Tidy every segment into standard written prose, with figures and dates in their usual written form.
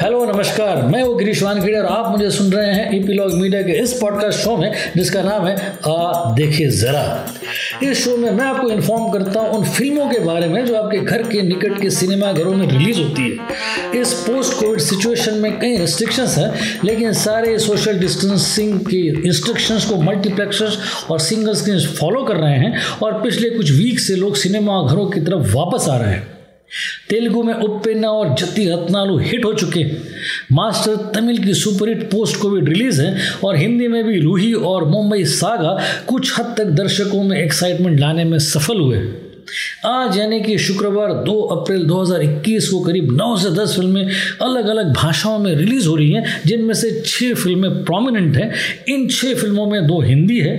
Hello नमस्कार, मैं हूँ गिरीश वानखेड़े और आप मुझे सुन रहे हैं ईपीलॉग मीडिया के इस पॉडकास्ट शो में जिसका नाम है आ देखे ज़रा। इस शो में मैं आपको इन्फॉर्म करता हूँ उन फिल्मों के बारे में जो आपके घर के निकट के सिनेमा घरों में रिलीज होती है। इस पोस्ट कोविड सिचुएशन में कई रिस्ट्रिक्शंस हैं, लेकिन सारे सोशल डिस्टेंसिंग की इंस्ट्रक्शंस को मल्टीप्लेक्सेस और सिंगल स्क्रीन फॉलो कर रहे हैं और पिछले कुछ वीक से लोग सिनेमा घरों की तरफ वापस आ रहे हैं। तेलुगु में उप्पेना और जति रत्नालु हिट हो चुके हैं। मास्टर तमिल की सुपरहिट पोस्ट कोविड रिलीज है और हिंदी में भी रूही और मुंबई सागा कुछ हद तक दर्शकों में एक्साइटमेंट लाने में सफल हुए। आज यानी कि शुक्रवार 2 अप्रैल 2021 को करीब 9 से 10 फिल्में अलग अलग भाषाओं में रिलीज़ हो रही हैं, जिनमें से 6 फिल्में प्रोमिनेंट हैं। इन 6 फिल्मों में 2 हिंदी है,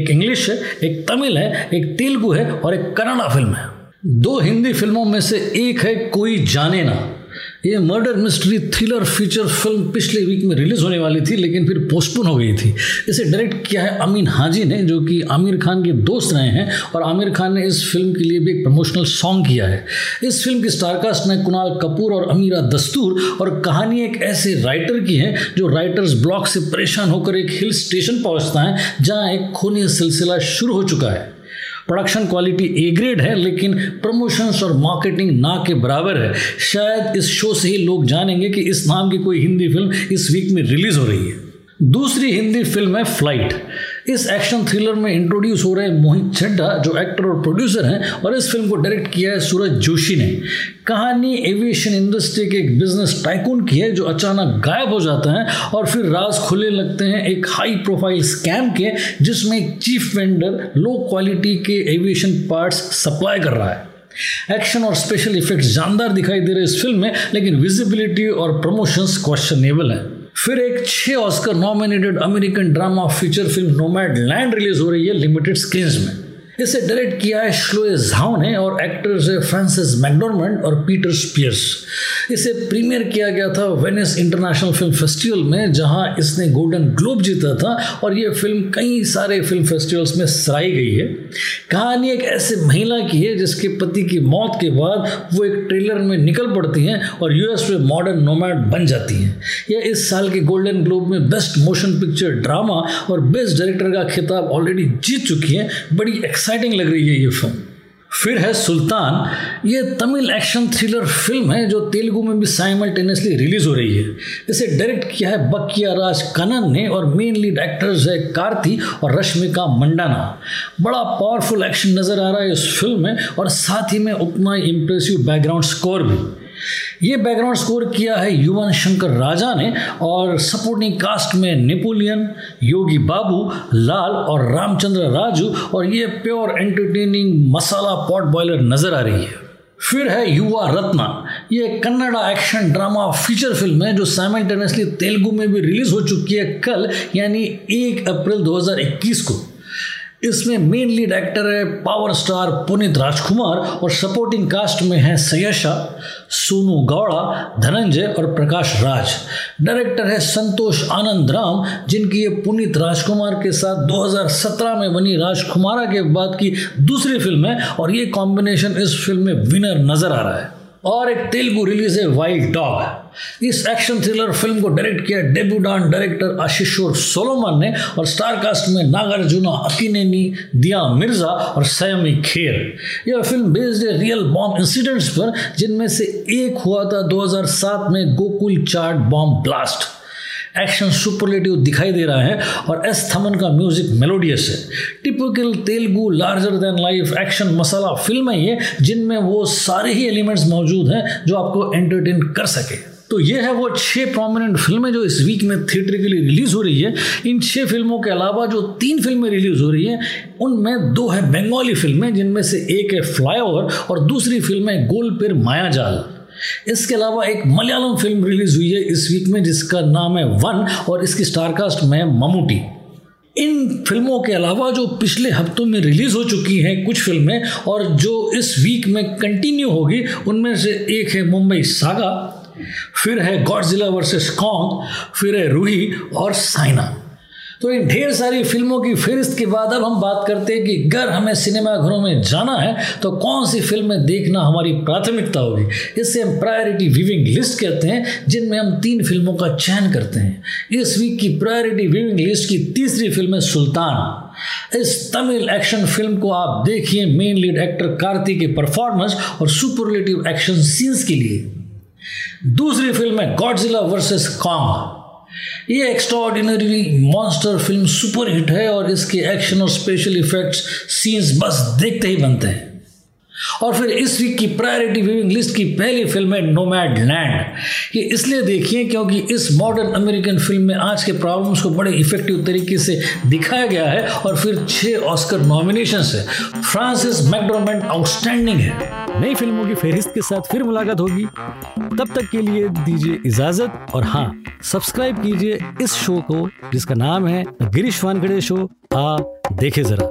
एक इंग्लिश है, एक तमिल है, एक तेलुगु है और एक कन्नड़ा फिल्म है। 2 हिंदी फिल्मों में से एक है कोई जाने ना। ये murder mystery thriller feature film पिछले वीक में रिलीज़ होने वाली थी लेकिन फिर पोस्टपोन हो गई थी। इसे डायरेक्ट किया है अमीन हाजी ने, जो कि आमिर खान के दोस्त रहे हैं और आमिर खान ने इस फिल्म के लिए भी एक प्रमोशनल सॉन्ग किया है। इस फिल्म की स्टारकास्ट में कुणाल कपूर और अमीरा दस्तूर और कहानी एक ऐसे राइटर की है जो राइटर्स ब्लॉक से परेशान होकर एक हिल स्टेशन पहुँचता है जहाँ एक खूनी सिलसिला शुरू हो चुका है। प्रोडक्शन क्वालिटी ए ग्रेड है लेकिन प्रमोशंस और मार्केटिंग ना के बराबर है। शायद इस शो से ही लोग जानेंगे कि इस नाम की कोई हिंदी फिल्म इस वीक में रिलीज़ हो रही है। दूसरी हिंदी फिल्म है फ्लाइट। इस एक्शन थ्रिलर में इंट्रोड्यूस हो रहे मोहित चड्ढा जो एक्टर और प्रोड्यूसर हैं और इस फिल्म को डायरेक्ट किया है सूरज जोशी ने। कहानी एविएशन इंडस्ट्री के एक बिजनेस टाइकून की है जो अचानक गायब हो जाता है और फिर राज खुले लगते हैं एक हाई प्रोफाइल स्कैम के, जिसमें एक चीफ वेंडर लो क्वालिटी के एविएशन पार्ट्स सप्लाई कर रहा है। एक्शन और स्पेशल इफेक्ट्स जानदार दिखाई दे रहे इस फिल्म में, लेकिन विजिबिलिटी और प्रमोशंस क्वेश्चनेबल है। फिर एक 6 Oscar nominated American drama feature film Nomadland release हो रही है लिमिटेड स्क्रीन्स में। इसे डायरेक्ट किया है श्लोए झाओ ने और एक्टर्स है फ्रांसेस मैकडोरमेंड और पीटर स्पियर्स। इसे प्रीमियर किया गया था वेनिस इंटरनेशनल फिल्म फेस्टिवल में, जहां इसने गोल्डन ग्लोब जीता था और ये फिल्म कई सारे फिल्म फेस्टिवल्स में सराही गई है। कहानी एक ऐसे महिला की है जिसके पति की मौत के बाद वो एक ट्रेलर में निकल पड़ती हैं और यूएस में मॉडर्न नोमैड बन जाती हैं। यह इस साल के गोल्डन ग्लोब में बेस्ट मोशन पिक्चर ड्रामा और बेस्ट डायरेक्टर का खिताब ऑलरेडी जीत चुकी है। बड़ी एक्साइटिंग लग रही है ये फिल्म। फिर है सुल्तान। ये तमिल एक्शन थ्रिलर फिल्म है जो तेलुगु में भी साइमल्टेनियसली रिलीज़ हो रही है। इसे डायरेक्ट किया है बक्किराज कन्नन ने और मेन लीड एक्टर्स है कार्थी और रश्मिका मंडाना। बड़ा पावरफुल एक्शन नज़र आ रहा है इस फिल्म में और साथ ही में उतना ही इम्प्रेसिव बैकग्राउंड स्कोर भी। ये बैकग्राउंड स्कोर किया है युवन शंकर राजा ने और सपोर्टिंग कास्ट में नेपोलियन, योगी बाबू, लाल और रामचंद्र राजू और ये pure entertaining masala pot boiler नज़र आ रही है। फिर है युवा रत्ना। ये Kannada action drama feature film है जो साइमल्टेनियसली तेलुगु में भी रिलीज़ हो चुकी है कल यानी 1 अप्रैल 2021 को। इसमें मेन लीड एक्टर है पावर स्टार पुनीत राजकुमार और सपोर्टिंग कास्ट में है सयशा, सोनू गौड़ा, धनंजय और प्रकाश राज। डायरेक्टर है संतोष आनंद राम, जिनकी ये पुनीत राजकुमार के साथ 2017 में बनी राजकुमारा के बाद की दूसरी फिल्म है और ये कॉम्बिनेशन इस फिल्म में विनर नज़र आ रहा है। और एक तेलुगु रिलीज है वाइल्ड डॉग। इस एक्शन थ्रिलर फिल्म को डायरेक्ट किया डेब्यूटांट डायरेक्टर आशीषोर सोलोमन ने और स्टारकास्ट में नागार्जुना अक्किनेनी, दिया मिर्जा और सयमी खेर। यह फिल्म बेस्ड है रियल बॉम्ब इंसिडेंट्स पर, जिनमें से एक हुआ था 2007 में गोकुल चाट बॉम्ब ब्लास्ट। एक्शन सुपरलेटिव दिखाई दे रहा है और एस थमन का म्यूजिक मेलोडियस है। Typical Telugu larger than life action masala film है ये, जिनमें वो सारे ही एलिमेंट्स मौजूद हैं जो आपको एंटरटेन कर सके। तो ये है वो 6 प्रोमिनेंट फिल्में जो इस वीक में थिएटर के लिए रिलीज़ हो रही है। इन 6 फिल्मों के अलावा जो 3 फिल्में रिलीज़ हो रही हैं उनमें 2 है बंगाली फिल्में, जिनमें से एक है फ्लाईओवर और दूसरी फिल्म है गोल पर माया जाल। इसके अलावा एक मलयालम फिल्म रिलीज हुई है इस वीक में जिसका नाम है वन और इसकी स्टारकास्ट में ममूटी। इन फिल्मों के अलावा जो पिछले हफ्तों में रिलीज़ हो चुकी हैं कुछ फिल्में और जो इस वीक में कंटिन्यू होगी उनमें से एक है मुंबई सागा, फिर है गॉडज़िला वर्सेस कॉन्ग, फिर है रूही और साइना। तो इन ढेर सारी फिल्मों की फहरिस्त के बाद अब हम बात करते हैं कि अगर हमें सिनेमाघरों में जाना है तो कौन सी फिल्में देखना हमारी प्राथमिकता होगी। इससे हम प्रायोरिटी व्यूइंग लिस्ट कहते हैं, जिनमें हम 3 फिल्मों का चयन करते हैं। इस वीक की प्रायोरिटी व्यूइंग लिस्ट की 3री फिल्म है सुल्तान। इस तमिल एक्शन फिल्म को आप देखिए मेन लीड एक्टर कार्ती के परफॉर्मेंस और सुपरलेटिव एक्शन सीन्स के लिए। दूसरी फिल्म है गॉडजिला वर्सेस कॉन्ग। ये extraordinary monster film super hit है और इसके एक्शन और स्पेशल इफेक्ट्स सीन्स बस देखते ही बनते हैं। और फिर इस वीक की प्रायोरिटी व्यूइंग लिस्ट की पहली फिल्म है नोमैड लैंड। ये इसलिए देखिए क्योंकि इस मॉडर्न अमेरिकन फिल्म में आज के प्रॉब्लम्स को बड़े इफेक्टिव तरीके से दिखाया गया है और फिर 6 ऑस्कर नॉमिनेशंस है। फ्रांसिस मैकडोरमेंड आउटस्टैंडिंग है। नई फिल्मों की फहरिस्त के साथ फिर मुलाकात होगी, तब तक के लिए दीजिए इजाजत। और हाँ, सब्सक्राइब कीजिए इस शो को जिसका नाम है गिरीश वानखेड़े शो आ देखे जरा।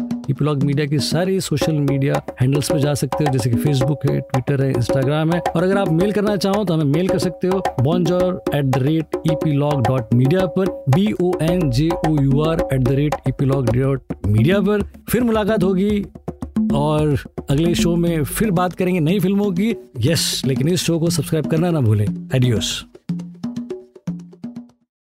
एपीलॉग मीडिया की सारी सोशल मीडिया हैंडल्स पर जा सकते हो, जैसे कि फेसबुक है, ट्विटर है, इंस्टाग्राम है। और अगर आप मेल करना चाहो तो हमें मेल कर सकते हो bonjour@epilog.media पर, bonjour@epilog.media पर। फिर मुलाकात होगी और अगले शो में फिर बात करेंगे नई फिल्मों की। यस, लेकिन इस शो को सब्सक्राइब करना ना भूलें। एडियोस।